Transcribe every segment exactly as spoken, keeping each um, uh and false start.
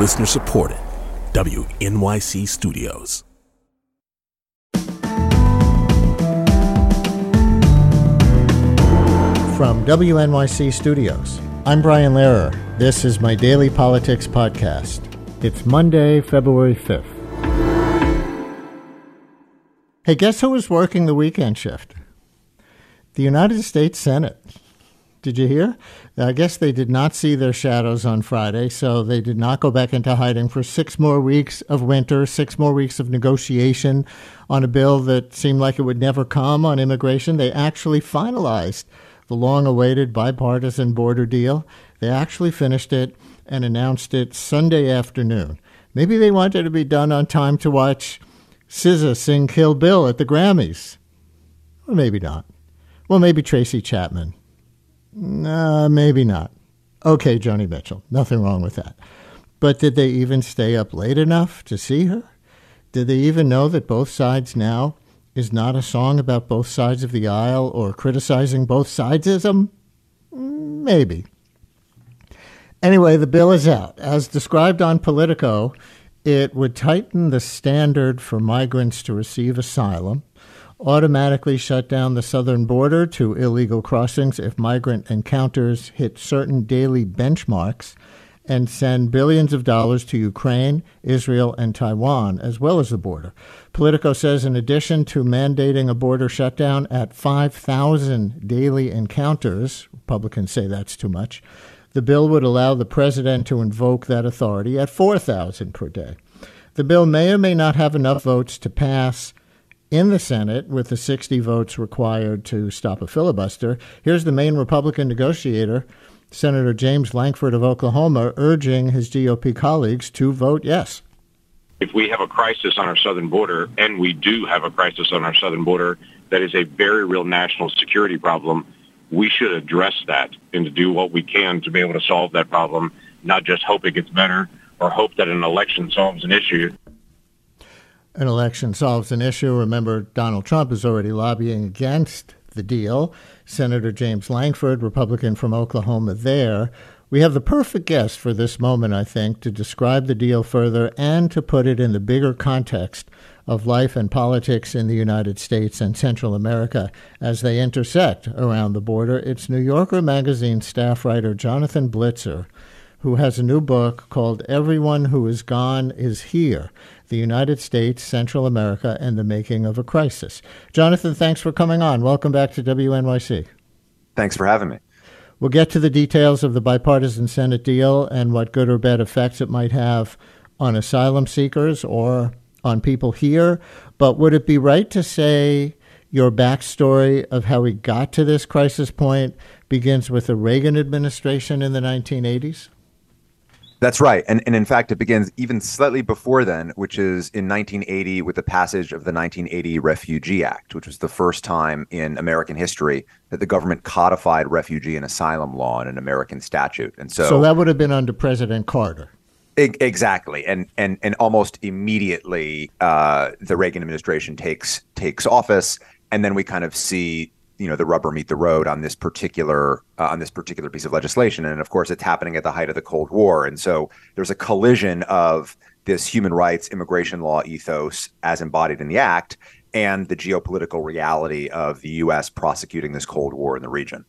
Listener supported. W N Y C Studios. From W N Y C Studios, I'm Brian Lehrer. This is my daily politics podcast. It's Monday, February fifth. Hey, guess who was working the weekend shift? The United States Senate. Did you hear? I guess they did not see their shadows on Friday, so they did not go back into hiding for six more weeks of winter, six more weeks of negotiation on a bill that seemed like it would never come on immigration. They actually finalized the long-awaited bipartisan border deal. They actually finished it and announced it Sunday afternoon. Maybe they wanted to be done on time to watch S Z A sing Kill Bill at the Grammys. Or maybe not. Well, maybe Tracy Chapman. Uh, maybe not. Okay, Joni Mitchell. Nothing wrong with that. But did they even stay up late enough to see her? Did they even know that Both Sides Now is not a song about both sides of the aisle or criticizing both sidesism? Maybe. Anyway, the bill is out. As described on Politico, it would tighten the standard for migrants to receive asylum, automatically shut down the southern border to illegal crossings if migrant encounters hit certain daily benchmarks, and send billions of dollars to Ukraine, Israel, and Taiwan, as well as the border. Politico says in addition to mandating a border shutdown at five thousand daily encounters, Republicans say that's too much, the bill would allow the president to invoke that authority at four thousand per day. The bill may or may not have enough votes to pass in the Senate, with the sixty votes required to stop a filibuster. Here's the main Republican negotiator, Senator James Lankford of Oklahoma, urging his G O P colleagues to vote yes. If we have a crisis on our southern border, and we do have a crisis on our southern border, that is a very real national security problem, we should address that and to do what we can to be able to solve that problem, not just hope it gets better or hope that an election solves an issue. An election solves an issue. Remember, Donald Trump is already lobbying against the deal. Senator James Lankford, Republican from Oklahoma, there. We have the perfect guest for this moment, I think, to describe the deal further and to put it in the bigger context of life and politics in the United States and Central America as they intersect around the border. It's New Yorker magazine staff writer Jonathan Blitzer, who has a new book called Everyone Who Is Gone Is Here: The United States, Central America, and the Making of a Crisis. Jonathan, thanks for coming on. Welcome back to W N Y C. Thanks for having me. We'll get to the details of the bipartisan Senate deal and what good or bad effects it might have on asylum seekers or on people here. But would it be right to say your backstory of how we got to this crisis point begins with the Reagan administration in the nineteen eighties? That's right. And, and in fact, it begins even slightly before then, which is in nineteen eighty with the passage of the nineteen eighty Refugee Act, which was the first time in American history that the government codified refugee and asylum law in an American statute. And so, so that would have been under President Carter. Exactly. And and and almost immediately, uh, the Reagan administration takes takes office. And then we kind of see, you know, the rubber meet the road on this particular uh, on this particular piece of legislation. And of course, it's happening at the height of the Cold War. And so there's a collision of this human rights, immigration law ethos as embodied in the act and the geopolitical reality of the U S prosecuting this Cold War in the region.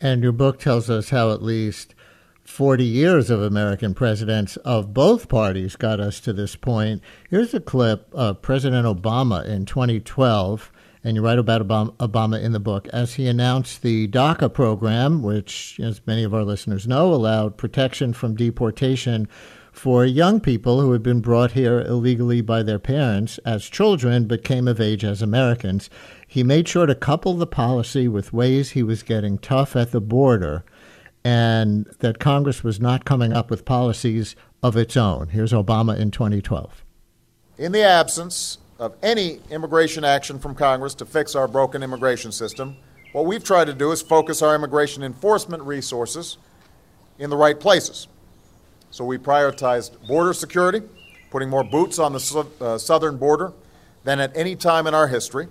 And your book tells us how at least forty years of American presidents of both parties got us to this point. Here's a clip of President Obama in twenty twelve. And you write about Obama in the book as he announced the DACA program, which, as many of our listeners know, allowed protection from deportation for young people who had been brought here illegally by their parents as children but came of age as Americans. He made sure to couple the policy with ways he was getting tough at the border and that Congress was not coming up with policies of its own. Here's Obama in twenty twelve. In the absence of any immigration action from Congress to fix our broken immigration system, what we've tried to do is focus our immigration enforcement resources in the right places. So we prioritized border security, putting more boots on the su- uh, southern border than at any time in our history.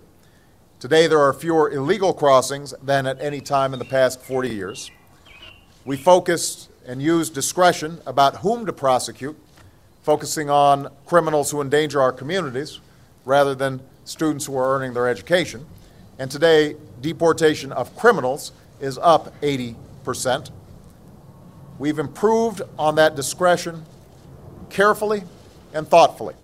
Today there are fewer illegal crossings than at any time in the past forty years. We focused and use discretion about whom to prosecute, focusing on criminals who endanger our communities rather than students who are earning their education. And today, deportation of criminals is up eighty percent. We've improved on that discretion carefully and thoughtfully.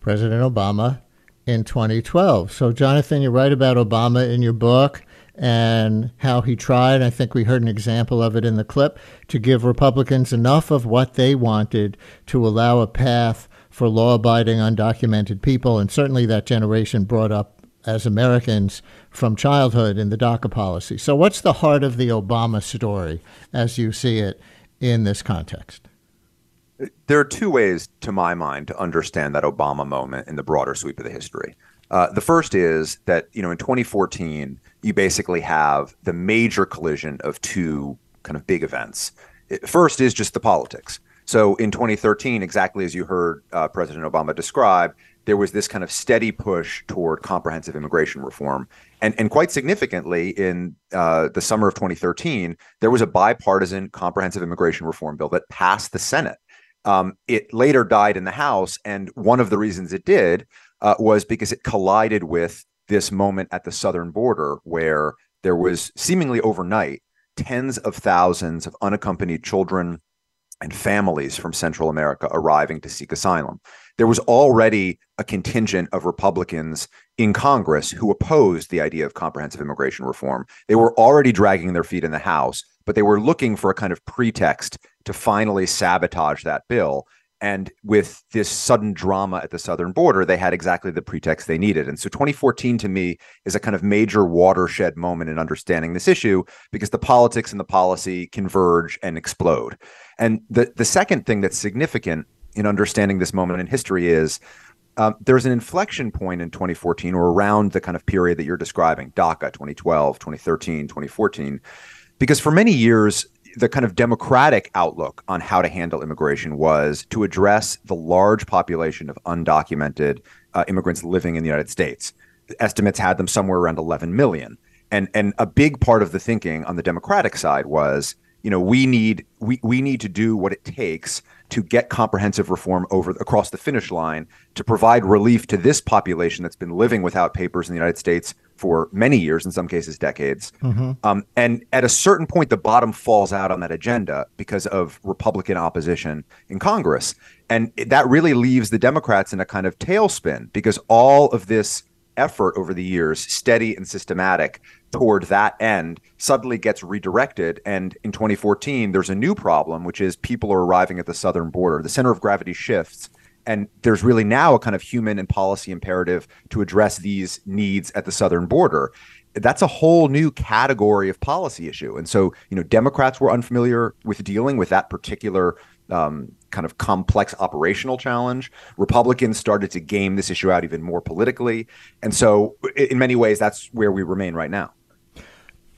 President Obama in twenty twelve. So, Jonathan, you write about Obama in your book and how he tried, I think we heard an example of it in the clip, to give Republicans enough of what they wanted to allow a path for law-abiding undocumented people, and certainly that generation brought up as Americans from childhood in the DACA policy. So what's the heart of the Obama story as you see it in this context? There are two ways, to my mind, to understand that Obama moment in the broader sweep of the history. Uh, the first is that, you know, in twenty fourteen, you basically have the major collision of two kind of big events. It, first is just the politics. So in twenty thirteen, exactly as you heard uh, President Obama describe, there was this kind of steady push toward comprehensive immigration reform. And, and quite significantly, in uh, the summer of twenty thirteen, there was a bipartisan comprehensive immigration reform bill that passed the Senate. Um, it later died in the House, and one of the reasons it did uh, was because it collided with this moment at the southern border where there was seemingly overnight tens of thousands of unaccompanied children and families from Central America arriving to seek asylum. There was already a contingent of Republicans in Congress who opposed the idea of comprehensive immigration reform. They were already dragging their feet in the House, but they were looking for a kind of pretext to finally sabotage that bill. And with this sudden drama at the southern border, they had exactly the pretext they needed. And so twenty fourteen, to me, is a kind of major watershed moment in understanding this issue, because the politics and the policy converge and explode. And the, the second thing that's significant in understanding this moment in history is um, there's an inflection point in twenty fourteen, or around the kind of period that you're describing, DACA, twenty twelve, twenty thirteen, twenty fourteen, because for many years, the kind of democratic outlook on how to handle immigration was to address the large population of undocumented uh, immigrants living in the United States. Estimates had them somewhere around eleven million. And and a big part of the thinking on the Democratic side was, you know, we need we, we need to do what it takes to get comprehensive reform over across the finish line to provide relief to this population that's been living without papers in the United States for many years, in some cases decades. Mm-hmm. Um, and at a certain point, the bottom falls out on that agenda because of Republican opposition in Congress. And that really leaves the Democrats in a kind of tailspin, because all of this effort over the years, steady and systematic toward that end, suddenly gets redirected. And in twenty fourteen, there's a new problem, which is people are arriving at the southern border. The center of gravity shifts. And there's really now a kind of human and policy imperative to address these needs at the southern border. That's a whole new category of policy issue. And so, you know, Democrats were unfamiliar with dealing with that particular um, kind of complex operational challenge. Republicans started to game this issue out even more politically. And so in many ways, that's where we remain right now.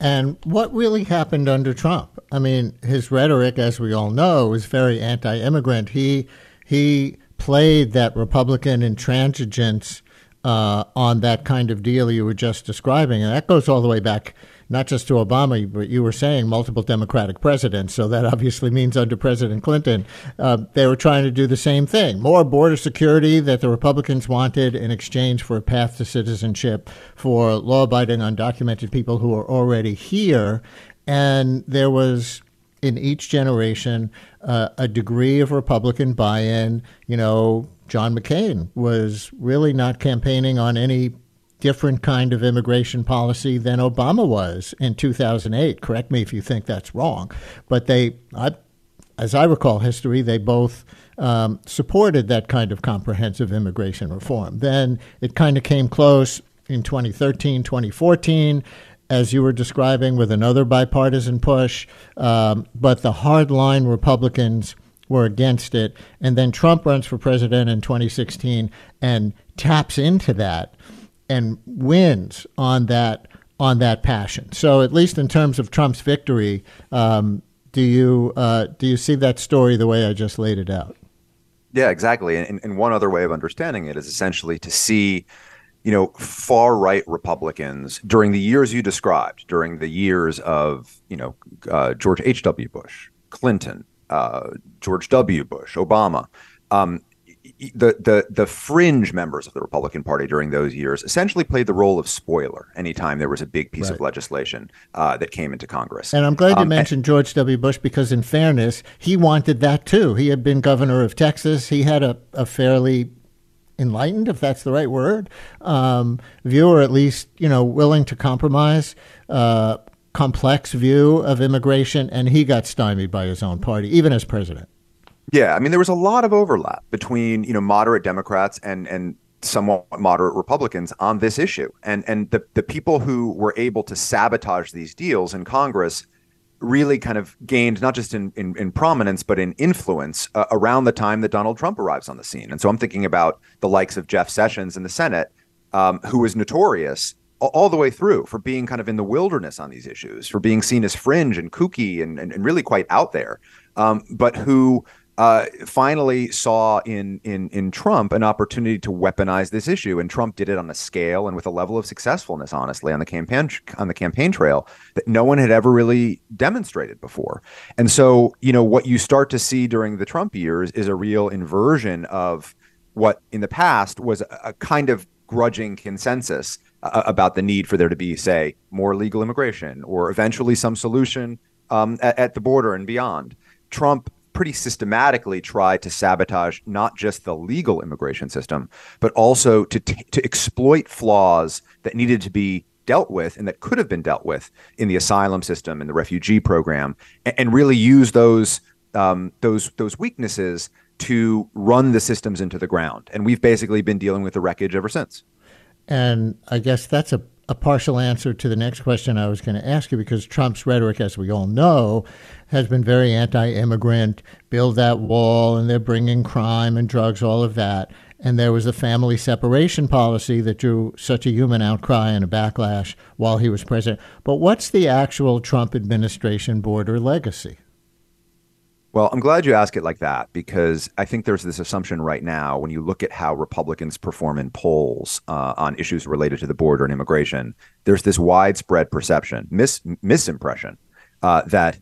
And what really happened under Trump? I mean, his rhetoric, as we all know, was very anti-immigrant. He he played that Republican intransigence uh, on that kind of deal you were just describing. And that goes all the way back, not just to Obama, but you were saying multiple Democratic presidents. So that obviously means under President Clinton, uh, they were trying to do the same thing. More border security that the Republicans wanted in exchange for a path to citizenship for law-abiding undocumented people who are already here. And there was, in each generation, uh, a degree of Republican buy-in. You know, John McCain was really not campaigning on any different kind of immigration policy than Obama was in two thousand eight. Correct me if you think that's wrong. But they, I, as I recall history, they both um, supported that kind of comprehensive immigration reform. Then it kind of came close in twenty thirteen, twenty fourteen, as you were describing, with another bipartisan push. Um, but the hardline Republicans were against it. And then Trump runs for president in twenty sixteen and taps into that and wins on that on that passion. So at least in terms of Trump's victory, um, do you uh, do you see that story the way I just laid it out? Yeah, exactly. And, and one other way of understanding it is essentially to see, you know, far-right Republicans during the years you described, during the years of, you know, uh, George H W Bush, Clinton, uh, George W. Bush, Obama, um, the the the fringe members of the Republican Party during those years essentially played the role of spoiler anytime there was a big piece right. of legislation uh, that came into Congress. And I'm glad um, you mentioned George W. Bush, because in fairness, he wanted that too. He had been governor of Texas. He had a, a fairly enlightened, if that's the right word, um, view, or at least, you know, willing to compromise, uh, complex view of immigration. And he got stymied by his own party, even as president. Yeah, I mean, there was a lot of overlap between, you know, moderate Democrats and and somewhat moderate Republicans on this issue. And and the, the people who were able to sabotage these deals in Congress really kind of gained not just in, in, in prominence, but in influence uh, around the time that Donald Trump arrives on the scene. And so I'm thinking about the likes of Jeff Sessions in the Senate, um, who was notorious all the way through for being kind of in the wilderness on these issues, for being seen as fringe and kooky and, and, and really quite out there, um, but who... Uh, finally saw in, in in Trump an opportunity to weaponize this issue. And Trump did it on a scale and with a level of successfulness, honestly, on the campaign on the campaign trail that no one had ever really demonstrated before. And so, you know, what you start to see during the Trump years is a real inversion of what in the past was a kind of grudging consensus uh, about the need for there to be, say, more legal immigration or eventually some solution um, at, at the border and beyond. Trump pretty systematically tried to sabotage not just the legal immigration system, but also to t- to exploit flaws that needed to be dealt with and that could have been dealt with in the asylum system and the refugee program, and, and really use those um, those those weaknesses to run the systems into the ground. And we've basically been dealing with the wreckage ever since. And I guess that's a, a partial answer to the next question I was going to ask you, because Trump's rhetoric, as we all know, has been very anti-immigrant, build that wall, and they're bringing crime and drugs, all of that. And there was a family separation policy that drew such a human outcry and a backlash while he was president. But what's the actual Trump administration border legacy? Well, I'm glad you ask it like that, because I think there's this assumption right now when you look at how Republicans perform in polls uh, on issues related to the border and immigration, there's this widespread perception, mis- misimpression, uh, that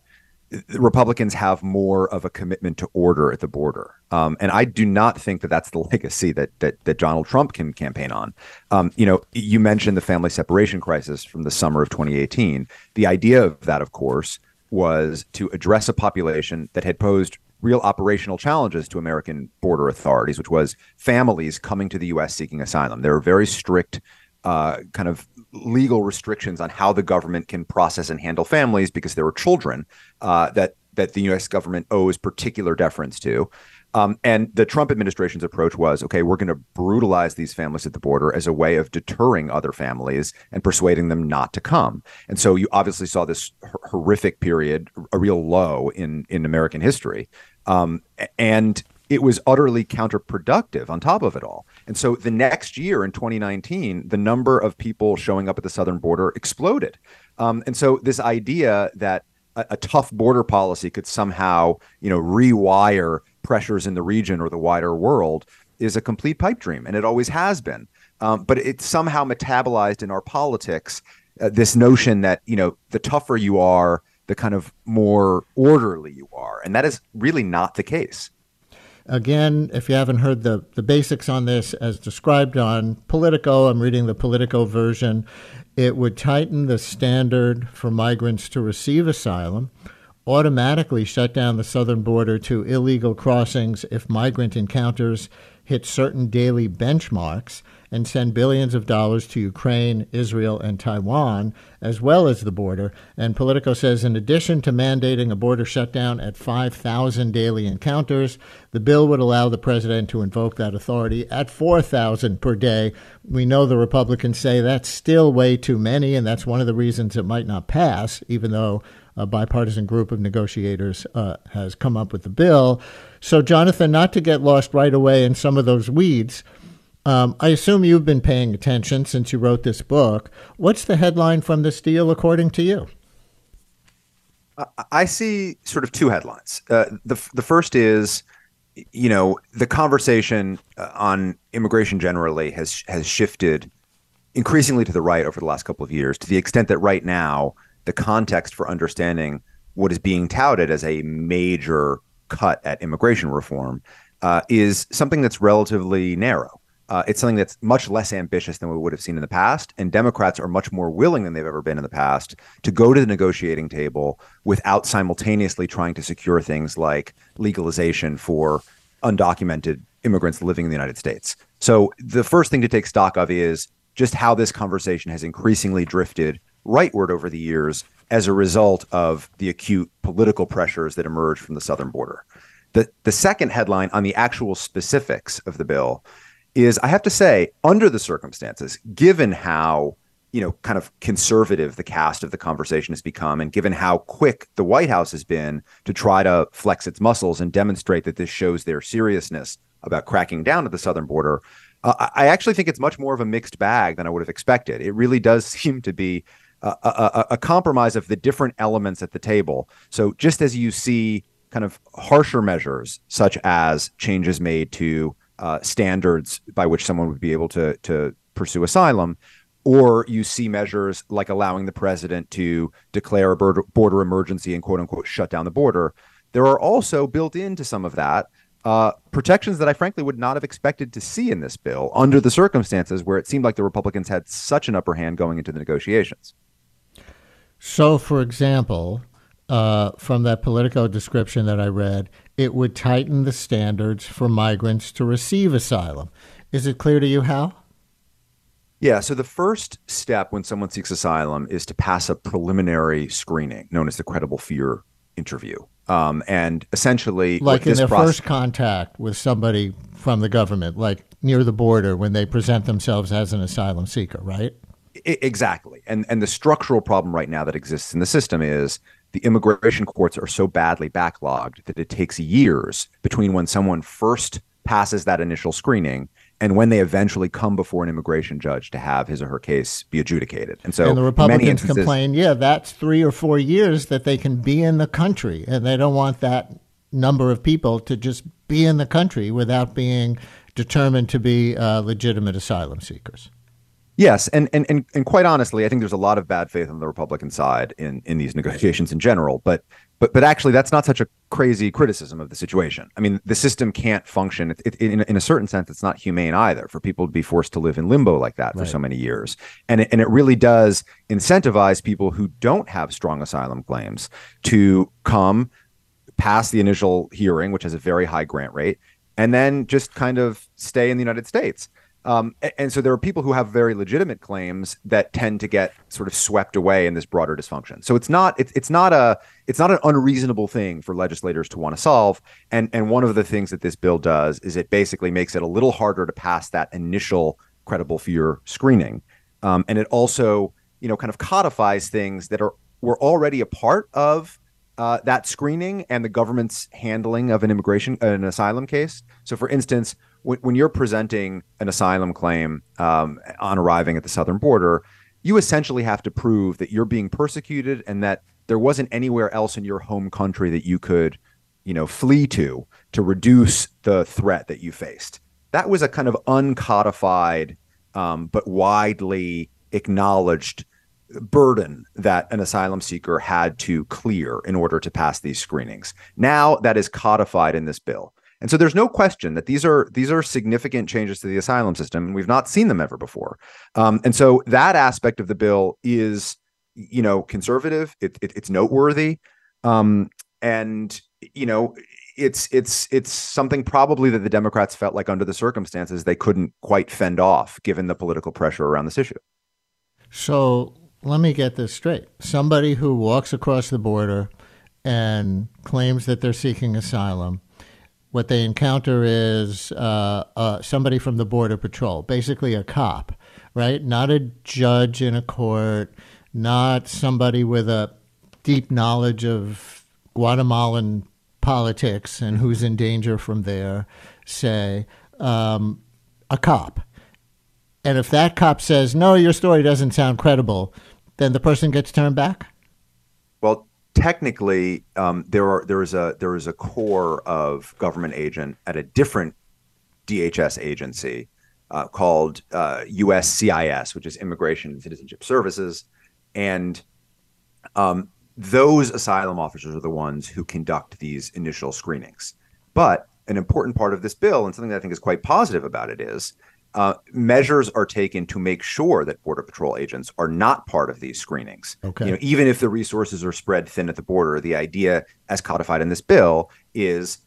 Republicans have more of a commitment to order at the border. Um, and I do not think that that's the legacy that that, that Donald Trump can campaign on. Um, you know, you mentioned the family separation crisis from the summer of twenty eighteen. The idea of that, of course, was to address a population that had posed real operational challenges to American border authorities, which was families coming to the U S seeking asylum. There are very strict uh, kind of legal restrictions on how the government can process and handle families, because there were children uh, that, that the U S government owes particular deference to. Um, and the Trump administration's approach was, okay, we're going to brutalize these families at the border as a way of deterring other families and persuading them not to come. And so you obviously saw this horrific period, a real low in, in American history. Um, and it was utterly counterproductive on top of it all. And so the next year in twenty nineteen, the number of people showing up at the southern border exploded. Um, and so this idea that a, a tough border policy could somehow, you know, rewire pressures in the region or the wider world is a complete pipe dream. And it always has been. Um, but it's somehow metabolized in our politics, uh, this notion that, you know, the tougher you are, the kind of more orderly you are. And that is really not the case. Again, if you haven't heard the, the basics on this as described on Politico, I'm reading the Politico version, it would tighten the standard for migrants to receive asylum, automatically shut down the southern border to illegal crossings if migrant encounters hit certain daily benchmarks, and send billions of dollars to Ukraine, Israel, and Taiwan, as well as the border. And Politico says, in addition to mandating a border shutdown at five thousand daily encounters, the bill would allow the president to invoke that authority at four thousand per day. We know the Republicans say that's still way too many, and that's one of the reasons it might not pass, even though a bipartisan group of negotiators uh, has come up with the bill. So, Jonathan, not to get lost right away in some of those weeds, um, I assume you've been paying attention since you wrote this book. What's the headline from this deal, according to you? I see sort of two headlines. Uh, the the first is, you know, the conversation on immigration generally has has shifted increasingly to the right over the last couple of years, to the extent that right now, the context for understanding what is being touted as a major cut at immigration reform uh, is something that's relatively narrow. Uh, it's something that's much less ambitious than we would have seen in the past. And Democrats are much more willing than they've ever been in the past to go to the negotiating table without simultaneously trying to secure things like legalization for undocumented immigrants living in the United States. So the first thing to take stock of is just how this conversation has increasingly drifted rightward over the years as a result of the acute political pressures that emerge from the southern border. The, the second headline on the actual specifics of the bill is, I have to say, under the circumstances, given how, you know, kind of conservative the cast of the conversation has become, and given how quick the White House has been to try to flex its muscles and demonstrate that this shows their seriousness about cracking down at the southern border, uh, I actually think it's much more of a mixed bag than I would have expected. It really does seem to be a, a, a compromise of the different elements at the table. So just as you see kind of harsher measures, such as changes made to Uh, standards by which someone would be able to to pursue asylum, or you see measures like allowing the president to declare a border, border emergency and, quote unquote, shut down the border, there are also built into some of that uh, protections that I frankly would not have expected to see in this bill under the circumstances where it seemed like the Republicans had such an upper hand going into the negotiations. So, for example, uh, from that Politico description that I read, it would tighten the standards for migrants to receive asylum. Is it clear to you how? Yeah, so the first step when someone seeks asylum is to pass a preliminary screening known as the credible fear interview. Um, and essentially, like in their first contact with somebody from the government, like near the border when they present themselves as an asylum seeker, right? I- exactly. And, and the structural problem right now that exists in the system is the immigration courts are so badly backlogged that it takes years between when someone first passes that initial screening and when they eventually come before an immigration judge to have his or her case be adjudicated. And so and the Republicans complain, yeah, that's three or four years that they can be in the country, and they don't want that number of people to just be in the country without being determined to be uh, legitimate asylum seekers. Yes. And, and and and quite honestly, I think there's a lot of bad faith on the Republican side in, in these negotiations in general. But but but actually, that's not such a crazy criticism of the situation. I mean, the system can't function. It, it, in, in a certain sense, it's not humane either for people to be forced to live in limbo like that for right. so many years. And it, and it really does incentivize people who don't have strong asylum claims to come past the initial hearing, which has a very high grant rate, and then just kind of stay in the United States. Um, and so there are people who have very legitimate claims that tend to get sort of swept away in this broader dysfunction. So it's not it's it's not a it's not an unreasonable thing for legislators to want to solve. And and one of the things that this bill does is it basically makes it a little harder to pass that initial credible fear screening. Um, and it also, you know, kind of codifies things that are were already a part of uh, that screening and the government's handling of an immigration an asylum case. So, for instance, when you're presenting an asylum claim um, on arriving at the southern border, you essentially have to prove that you're being persecuted and that there wasn't anywhere else in your home country that you could, you know, flee to to reduce the threat that you faced. That was a kind of uncodified um, but widely acknowledged burden that an asylum seeker had to clear in order to pass these screenings. Now that is codified in this bill. And so there's no question that these are these are significant changes to the asylum system, and we've not seen them ever before. Um, and so that aspect of the bill is, you know, conservative. It, it, it's noteworthy, um, and you know, it's it's it's something probably that the Democrats felt like under the circumstances they couldn't quite fend off, given the political pressure around this issue. So let me get this straight: somebody who walks across the border and claims that they're seeking asylum, what they encounter is uh, uh, somebody from the Border Patrol, basically a cop, right? Not a judge in a court, not somebody with a deep knowledge of Guatemalan politics and who's in danger from there, say, um, a cop. And if that cop says, no, your story doesn't sound credible, then the person gets turned back? Well, technically, um, there are there is a there is a corps of government agent at a different D H S agency uh, called uh, U S C I S, which is Immigration and Citizenship Services, and um, those asylum officers are the ones who conduct these initial screenings. But an important part of this bill, and something that I think is quite positive about it, is uh, measures are taken to make sure that Border Patrol agents are not part of these screenings. Okay. You know, even if the resources are spread thin at the border, the idea, as codified in this bill, is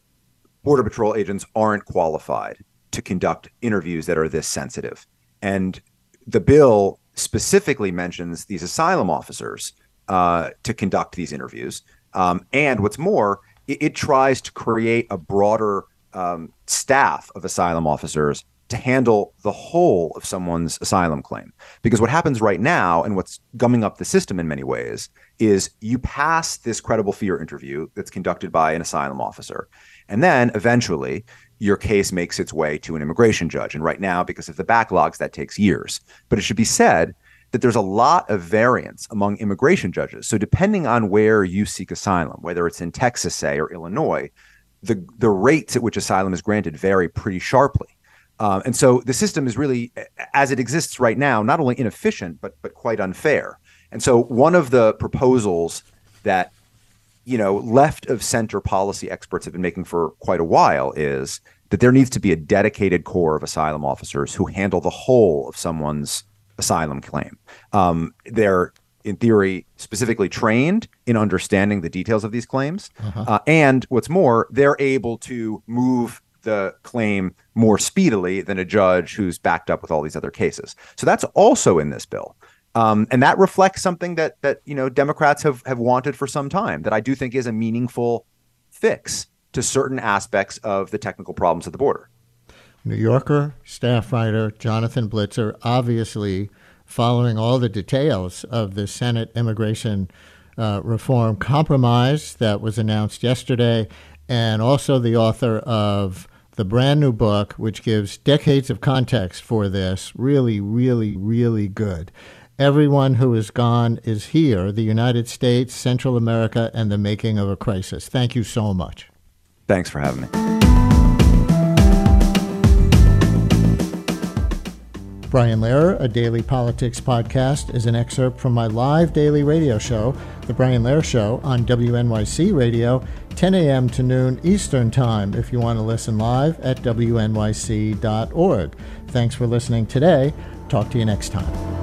Border Patrol agents aren't qualified to conduct interviews that are this sensitive. And the bill specifically mentions these asylum officers uh, to conduct these interviews. Um, and what's more, it, it tries to create a broader um, staff of asylum officers to handle the whole of someone's asylum claim. Because what happens right now, and what's gumming up the system in many ways, is you pass this credible fear interview that's conducted by an asylum officer. And then eventually your case makes its way to an immigration judge. And right now, because of the backlogs, that takes years. But it should be said that there's a lot of variance among immigration judges. So depending on where you seek asylum, whether it's in Texas, say, or Illinois, the, the rates at which asylum is granted vary pretty sharply. Um, and so the system is really, as it exists right now, not only inefficient, but but quite unfair. And so one of the proposals that, you know, left of center policy experts have been making for quite a while is that there needs to be a dedicated corps of asylum officers who handle the whole of someone's asylum claim. Um, they're, in theory, specifically trained in understanding the details of these claims. Uh-huh. Uh, and what's more, they're able to move the claim more speedily than a judge who's backed up with all these other cases. So that's also in this bill. Um, and that reflects something that, that you know, Democrats have, have wanted for some time, that I do think is a meaningful fix to certain aspects of the technical problems at the border. New Yorker staff writer Jonathan Blitzer, obviously following all the details of the Senate immigration uh, reform compromise that was announced yesterday, and also the author of the brand new book, which gives decades of context for this. Really, really, really good. Everyone Who Is Gone Is Here: The United States, Central America, and the Making of a Crisis. Thank you so much. Thanks for having me. Brian Lehrer, a daily politics podcast, is an excerpt from my live daily radio show, The Brian Lehrer Show, on W N Y C Radio, ten a.m. to noon Eastern Time, if you want to listen live at W N Y C dot org. Thanks for listening today. Talk to you next time.